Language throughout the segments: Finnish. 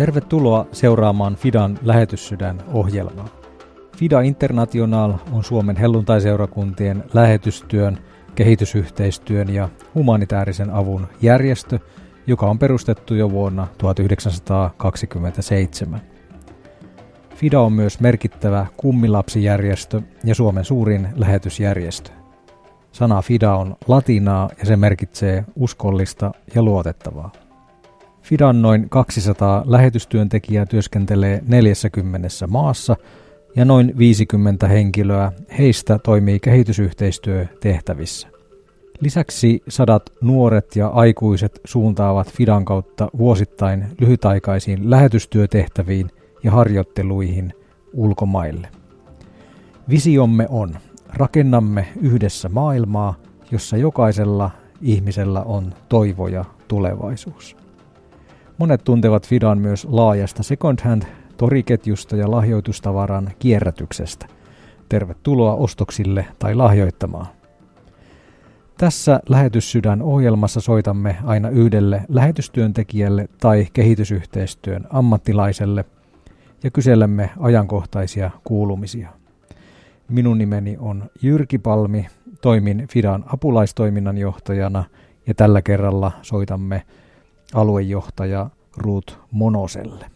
Tervetuloa seuraamaan Fidan Lähetyssydän ohjelmaa. Fida International on Suomen helluntai-seurakuntien lähetystyön, kehitysyhteistyön ja humanitaarisen avun järjestö, joka on perustettu jo vuonna 1927. Fida on myös merkittävä kummilapsijärjestö ja Suomen suurin lähetysjärjestö. Sana Fida on latinaa ja se merkitsee uskollista ja luotettavaa. Fidan noin 200 lähetystyöntekijää työskentelee 40 maassa ja noin 50 henkilöä heistä toimii kehitysyhteistyötehtävissä. Lisäksi sadat nuoret ja aikuiset suuntaavat Fidan kautta vuosittain lyhytaikaisiin lähetystyötehtäviin ja harjoitteluihin ulkomaille. Visiomme on: rakennamme yhdessä maailmaa, jossa jokaisella ihmisellä on toivo ja tulevaisuus. Monet tuntevat Fidan myös laajasta second-hand-toriketjusta ja lahjoitustavaran kierrätyksestä. Tervetuloa ostoksille tai lahjoittamaan. Tässä Lähetyssydän ohjelmassa soitamme aina yhdelle lähetystyöntekijälle tai kehitysyhteistyön ammattilaiselle ja kyselemme ajankohtaisia kuulumisia. Minun nimeni on Jyrki Palmi, toimin Fidan apulaistoiminnanjohtajana ja tällä kerralla soitamme aluejohtaja Ruut Monoselle.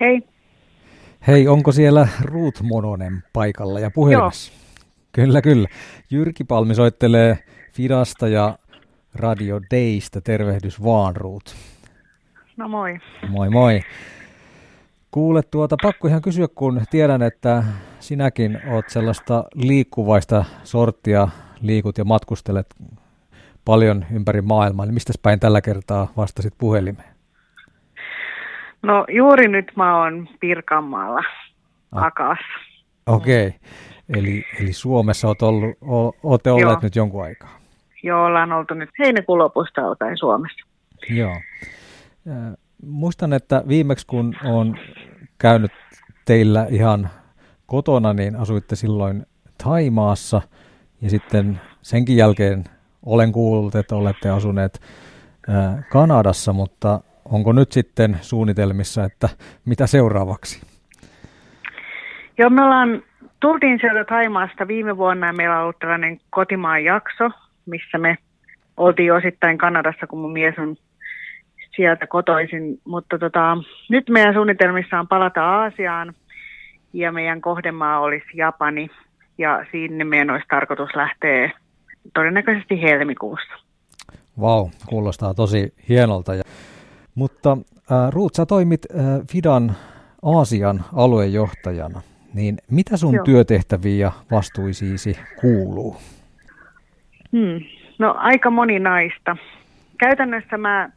Hei. Hei, onko siellä Ruut Mononen paikalla ja puhelimessa? Kyllä, kyllä. Jyrki Palmi soittelee Fidasta ja Radio Daysta. Tervehdys vaan, Ruut. No moi. Moi moi. Kuule, pakko ihan kysyä, kun tiedän, että sinäkin oot sellaista liikkuvaista sorttia, liikut ja matkustelet paljon ympäri maailmaa, niin mistä päin tällä kertaa vastasit puhelimeen? No juuri nyt mä oon Pirkanmaalla, Akaassa. Okei, eli Suomessa olette olleet nyt jonkun aikaa? Joo, ollaan oltu nyt heinäkuun lopusta alkaen Suomessa. Joo. Muistan, että viimeksi kun olen käynyt teillä ihan kotona, niin asuitte silloin Thaimaassa ja sitten senkin jälkeen olen kuullut, että olette asuneet Kanadassa, mutta onko nyt sitten suunnitelmissa, että mitä seuraavaksi? Joo, me tultiin sieltä Thaimaasta viime vuonna ja meillä on ollut tällainen kotimaan jakso, missä me oltiin osittain Kanadassa, kun mun mies on sieltä kotoisin, mutta nyt meidän suunnitelmissa on palata Aasiaan ja meidän kohdemaa olisi Japani ja sinne meidän olisi tarkoitus lähteä todennäköisesti helmikuussa. Vau, kuulostaa tosi hienolta. Mutta Ruut, sä toimit Fidan Aasian aluejohtajana, niin mitä sun työtehtäviin ja vastuisiisi kuuluu? No aika moninaista. Käytännössä mä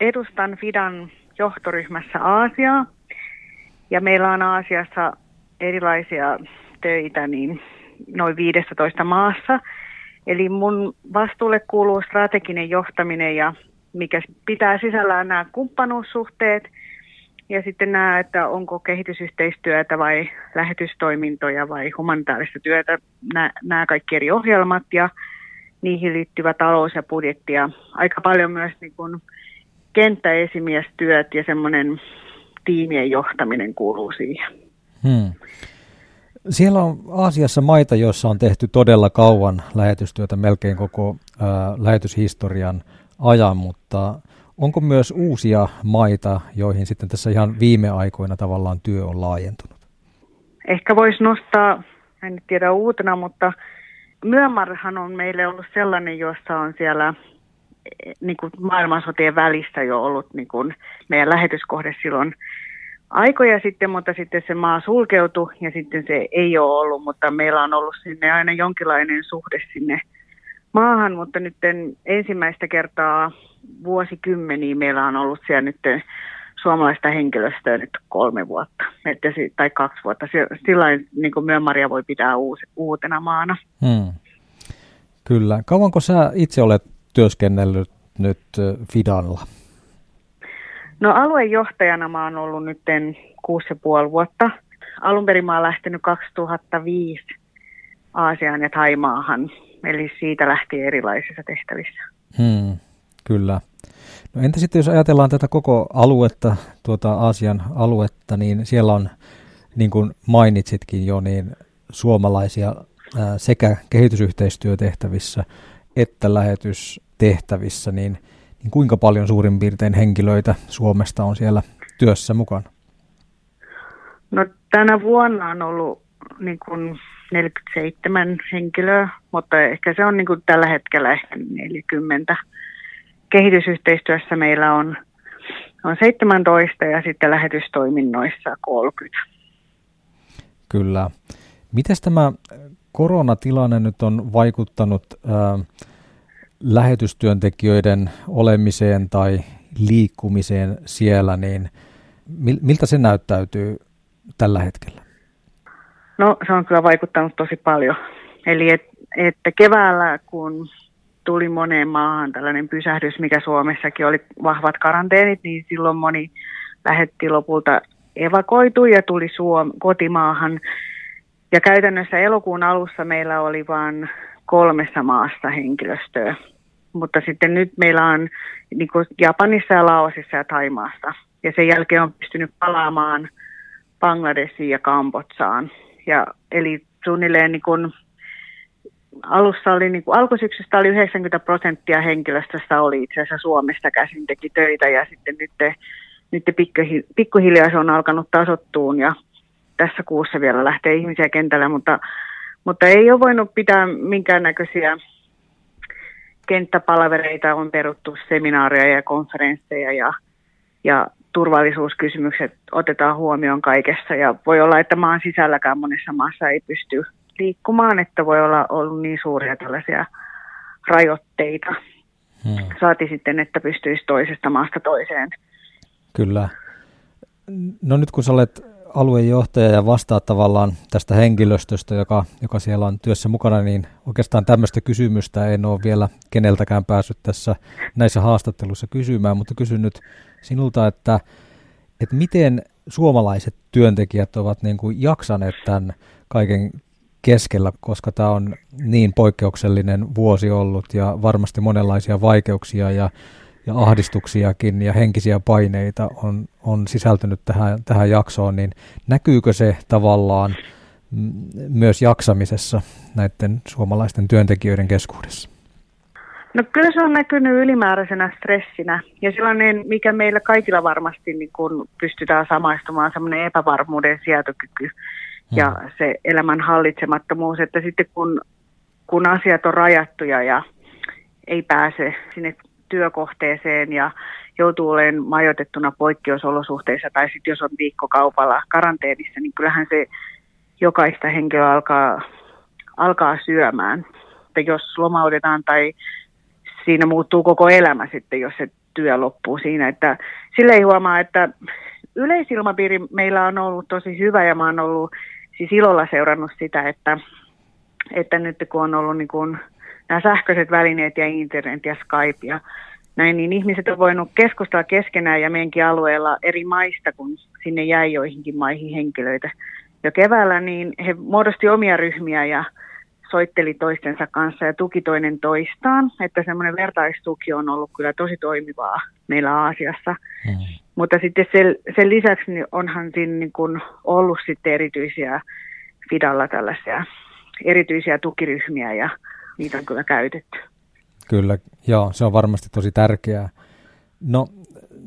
edustan Fidan johtoryhmässä Aasiaa ja meillä on Aasiassa erilaisia töitä niin noin 15 maassa. Eli mun vastuulle kuuluu strateginen johtaminen ja mikä pitää sisällään nämä kumppanuussuhteet ja sitten nämä, että onko kehitysyhteistyötä vai lähetystoimintoja vai humanitaarista työtä, nämä kaikki eri ohjelmat ja niihin liittyvä talous ja budjetti ja aika paljon myös niin kuin kenttäesimiestyöt ja semmoinen tiimien johtaminen kuuluu siihen. Siellä on Aasiassa maita, joissa on tehty todella kauan lähetystyötä, melkein koko lähetyshistorian ajan, mutta onko myös uusia maita, joihin sitten tässä ihan viime aikoina tavallaan työ on laajentunut? Ehkä voisi nostaa, en tiedä uutena, mutta Myanmarhan on meille ollut sellainen, jossa on siellä niin kuin maailmansotien välissä jo ollut niin kuin meidän lähetyskohde silloin aikoja sitten, mutta sitten se maa sulkeutui ja sitten se ei ole ollut, mutta meillä on ollut sinne aina jonkinlainen suhde sinne maahan, mutta nyt ensimmäistä kertaa vuosikymmeniä meillä on ollut siellä nyt suomalaista henkilöstöä nyt 3 vuotta tai 2 vuotta. Sillain niin kuin Myanmaria voi pitää uutena maana. Kyllä. Kauanko sä itse olet työskennellyt nyt Fidalla? No aluejohtajana mä oon ollut nyt 6,5 vuotta. Alun perin mä oon lähtenyt 2005 Aasiaan ja Taimaahan. Eli siitä lähtien erilaisissa tehtävissä. Kyllä. No entä sitten jos ajatellaan tätä koko aluetta, tuota Aasian aluetta, niin siellä on, niin kuin mainitsitkin jo, niin suomalaisia sekä kehitysyhteistyötehtävissä että lähetystehtävissä, niin kuinka paljon suurin piirtein henkilöitä Suomesta on siellä työssä mukana? No tänä vuonna on ollut niin kuin 47 henkilöä, mutta ehkä se on niin kuin tällä hetkellä ehkä 40. Kehitysyhteistyössä meillä on 17 ja sitten lähetystoiminnoissa 30. Kyllä. Mites tämä koronatilanne nyt on vaikuttanut lähetystyöntekijöiden olemiseen tai liikkumiseen siellä, niin miltä se näyttäytyy tällä hetkellä? No se on kyllä vaikuttanut tosi paljon. Eli että keväällä kun tuli moneen maahan tällainen pysähdys, mikä Suomessakin oli vahvat karanteenit, niin silloin moni lähetti lopulta evakoitui ja tuli kotimaahan. Ja käytännössä elokuun alussa meillä oli vain 3 maassa henkilöstöä. Mutta sitten nyt meillä on niin kuin Japanissa ja Laosissa ja Thaimaassa. Ja sen jälkeen on pystynyt palaamaan Bangladesiin ja Kambotsaan. Ja eli suunnilleen niin kuin alussa oli, niin kuin alkusyksystä oli 90% henkilöstöstä oli itse asiassa Suomesta käsin teki töitä ja sitten nyt pikkuhiljaa se on alkanut tasoittuun ja tässä kuussa vielä lähtee ihmisiä kentällä, mutta ei ole voinut pitää minkäännäköisiä kenttäpalavereita, on peruttu seminaareja ja konferensseja ja turvallisuuskysymykset otetaan huomioon kaikessa ja voi olla, että maan sisälläkään monessa maassa ei pysty liikkumaan, että voi olla ollut niin suuria tällaisia rajoitteita. Saati sitten, että pystyisi toisesta maasta toiseen. Kyllä. No nyt kun sä olet aluejohtaja ja vastaat tavallaan tästä henkilöstöstä, joka siellä on työssä mukana, niin oikeastaan tämmöistä kysymystä en ole vielä keneltäkään päässyt tässä näissä haastatteluissa kysymään, mutta kysyn nyt sinulta, että miten suomalaiset työntekijät ovat niin kuin jaksaneet tämän kaiken keskellä, koska tämä on niin poikkeuksellinen vuosi ollut ja varmasti monenlaisia vaikeuksia ja ahdistuksiakin ja henkisiä paineita on sisältynyt tähän jaksoon, niin näkyykö se tavallaan myös jaksamisessa näiden suomalaisten työntekijöiden keskuudessa? No kyllä se on näkynyt ylimääräisenä stressinä ja sellainen, mikä meillä kaikilla varmasti niin kun pystytään samaistumaan, sellainen epävarmuuden sietokyky. Ja se elämän hallitsemattomuus, että sitten kun asiat on rajattuja ja ei pääse sinne työkohteeseen ja joutuu olemaan majoitettuna poikkeusolosuhteissa tai sitten jos on viikkokaupalla karanteenissa, niin kyllähän se jokaista henkilöä alkaa syömään. Että jos lomautetaan tai siinä muuttuu koko elämä sitten, jos se työ loppuu siinä, että sille ei huomaa, että yleisilmapiiri meillä on ollut tosi hyvä ja mä oon ollut siis ilolla seurannut sitä, että nyt kun on ollut niin kuin nämä sähköiset välineet ja internet ja Skype ja näin, niin ihmiset on voinut keskustella keskenään ja meidänkin alueella eri maista, kun sinne jäi joihinkin maihin henkilöitä. Jo keväällä niin he muodosti omia ryhmiä ja soitteli toistensa kanssa ja tuki toinen toistaan, että semmoinen vertaistuki on ollut kyllä tosi toimivaa meillä Aasiassa. Mutta sitten sen lisäksi niin onhan siinä niin kuin ollut sitten erityisiä Fidalla tällaisia erityisiä tukiryhmiä ja niitä on kyllä käytetty. Kyllä, joo, se on varmasti tosi tärkeää. No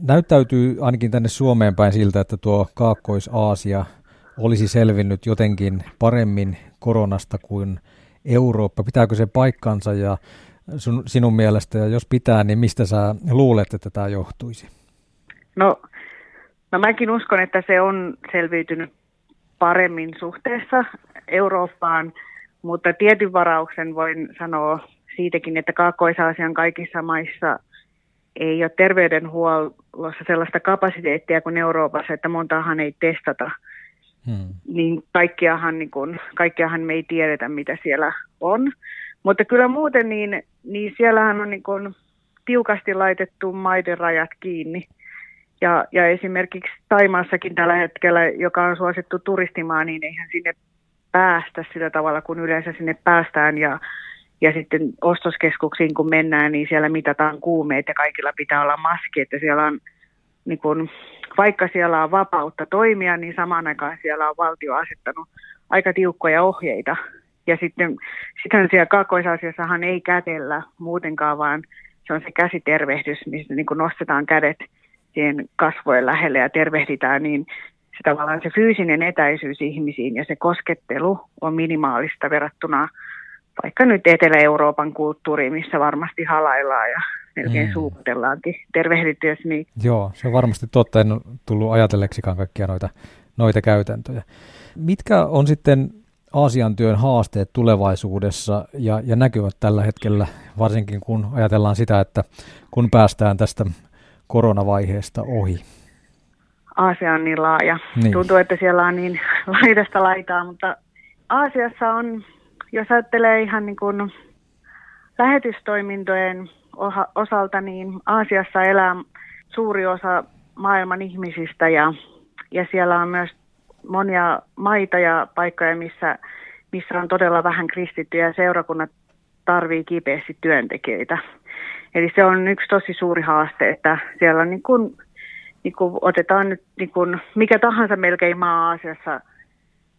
näyttäytyy ainakin tänne Suomeen päin siltä, että tuo Kaakkois-Aasia olisi selvinnyt jotenkin paremmin koronasta kuin Eurooppa. Pitääkö se paikkansa ja sinun mielestä, ja jos pitää, niin mistä sä luulet, että tämä johtuisi? No mäkin uskon, että se on selviytynyt paremmin suhteessa Eurooppaan, mutta tietyn varauksen voin sanoa siitäkin, että Kaakkois-Aasian kaikissa maissa ei ole terveydenhuollossa sellaista kapasiteettia kuin Euroopassa, että montaahan ei testata. Niin kaikkiahan me ei tiedetä, mitä siellä on. Mutta kyllä muuten niin siellähän on niin kuin tiukasti laitettu maiden rajat kiinni. Ja esimerkiksi Thaimaassakin tällä hetkellä, joka on suosittu turistimaa, niin eihän sinne päästä sillä tavalla, kun yleensä sinne päästään ja sitten ostoskeskuksiin kun mennään, niin siellä mitataan kuumeet ja kaikilla pitää olla maski, että siellä on niin kun, vaikka siellä on vapautta toimia, niin samaan aikaan siellä on valtio asettanut aika tiukkoja ohjeita. Ja sitten siellä Kaakkois-Aasiassahan ei kätellä muutenkaan, vaan se on se käsitervehdys, missä niin kun nostetaan kädet siihen kasvojen lähelle ja tervehditään, niin se tavallaan se fyysinen etäisyys ihmisiin ja se koskettelu on minimaalista verrattuna vaikka nyt Etelä-Euroopan kulttuuriin, missä varmasti halaillaan ja melkein suukutellaankin tervehdityössä. Niin. Joo, se on varmasti totta. En ole tullut ajatelleksikaan kaikkia noita käytäntöjä. Mitkä on sitten Aasian työn haasteet tulevaisuudessa ja näkyvät tällä hetkellä, varsinkin kun ajatellaan sitä, että kun päästään tästä koronavaiheesta ohi? Aasia on niin laaja. Niin. Tuntuu, että siellä on niin laidasta laitaa, mutta Aasiassa on, jos ajattelee ihan niin kuin lähetystoimintojen osalta, niin Aasiassa elää suuri osa maailman ihmisistä ja siellä on myös monia maita ja paikkoja, missä on todella vähän kristittyjä ja seurakunnat tarvii kipeästi työntekijöitä. Eli se on yksi tosi suuri haaste, että siellä on niin kuin otetaan nyt niin kuin mikä tahansa melkein maa-Aasiassa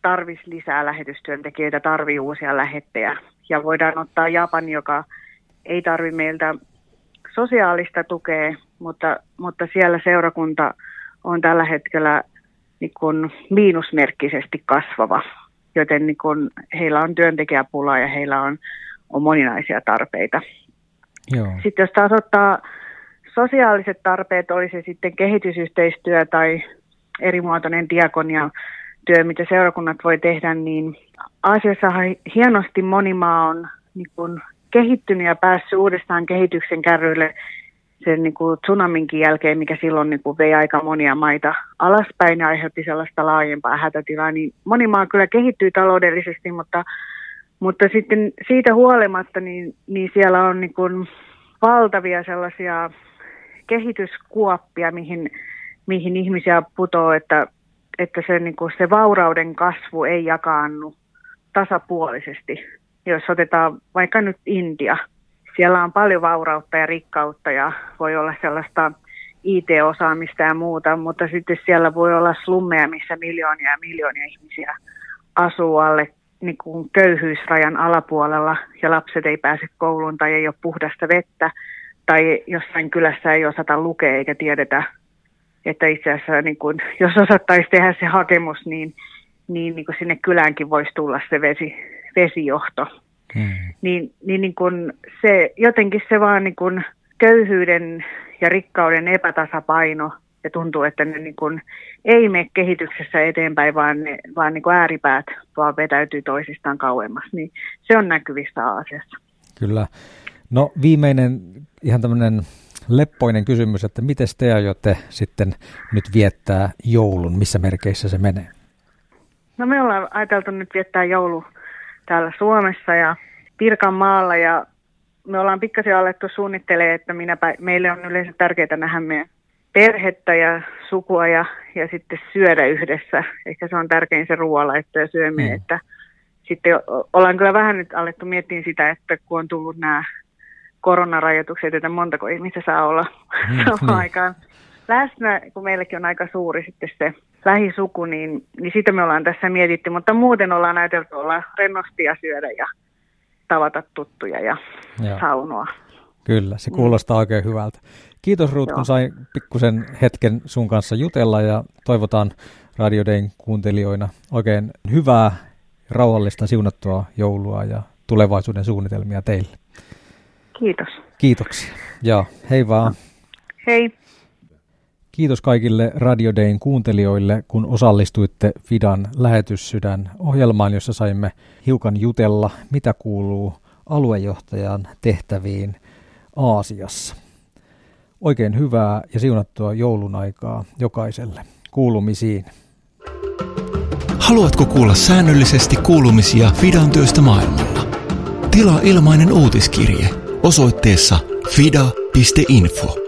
tarvitsisi lisää lähetystyöntekijöitä, tarvitsee uusia lähettejä. Ja voidaan ottaa Japani, joka ei tarvitse meiltä sosiaalista tukea, mutta siellä seurakunta on tällä hetkellä niin kuin miinusmerkkisesti kasvava. Joten niin kuin heillä on työntekijäpula ja heillä on moninaisia tarpeita. Joo. Sitten jos taas ottaa sosiaaliset tarpeet, oli se sitten kehitysyhteistyö tai erimuotoinen diakoniatyö, mitä seurakunnat voi tehdä, niin Aasiassahan hienosti moni maa on niin kuin kehittynyt ja päässyt uudestaan kehityksen kärryille sen niin kuin tsunaminkin jälkeen, mikä silloin niin kuin vei aika monia maita alaspäin ja aiheutti sellaista laajempaa hätätilaa. Niin moni maa kyllä kehittyy taloudellisesti, mutta sitten siitä huolimatta niin siellä on niin kuin valtavia sellaisia kehityskuoppia, mihin ihmisiä putoaa, että se, niin kuin se vaurauden kasvu ei jakaannu tasapuolisesti. Jos otetaan vaikka nyt Intia, siellä on paljon vaurautta ja rikkautta ja voi olla sellaista IT-osaamista ja muuta, mutta sitten siellä voi olla slummeja, missä miljoonia ja miljoonia ihmisiä asuu alle niin kuin köyhyysrajan alapuolella ja lapset ei pääse kouluun tai ei ole puhdasta vettä. Tai jossain kylässä ei osata lukea eikä tiedetä, että itse asiassa niin kun, jos osattaisi tehdä se hakemus, niin kun sinne kyläänkin voisi tulla se vesijohto. Niin kun se, jotenkin se vaan niin kun köyhyyden ja rikkauden epätasapaino, ja tuntuu, että ne niin kun ei mene kehityksessä eteenpäin, vaan niin kun ääripäät vaan vetäytyy toisistaan kauemmas. Niin se on näkyvissä Aasiassa. Kyllä. No viimeinen ihan tämmöinen leppoinen kysymys, että miten te aiotte sitten nyt viettää joulun? Missä merkeissä se menee? No me ollaan ajateltu nyt viettää joulu täällä Suomessa ja Pirkanmaalla ja me ollaan pikkasen alettu suunnittelemaan, että meille on yleensä tärkeää nähdä meidän perhettä ja sukua ja sitten syödä yhdessä. Ehkä se on tärkein se ruoanlaitto ja syöminen. Että sitten ollaan kyllä vähän nyt alettu miettimään sitä, että kun on tullut nämä koronarajoitukset, että montako ihmistä saa olla samaan aikaan läsnä, kun meilläkin on aika suuri sitten se lähisuku, niin sitä me ollaan tässä mietitty, mutta muuten ollaan ajateltu olla rennosti ja syödä ja tavata tuttuja ja saunoa. Kyllä, se kuulostaa oikein hyvältä. Kiitos Ruut, kun sain pikkusen hetken sun kanssa jutella ja toivotaan Radio Dayn kuuntelijoina oikein hyvää, rauhallista, siunattua joulua ja tulevaisuuden suunnitelmia teille. Kiitos. Kiitoksia. Ja hei vaan. Hei. Kiitos kaikille Radio Dayn kuuntelijoille, kun osallistuitte Fidan Lähetyssydän ohjelmaan, jossa saimme hiukan jutella, mitä kuuluu aluejohtajan tehtäviin Aasiassa. Oikein hyvää ja siunattua joulun aikaa jokaiselle. Kuulumisiin. Haluatko kuulla säännöllisesti kuulumisia Fidan työstä maailmalla? Tilaa ilmainen uutiskirje osoitteessa fida.info.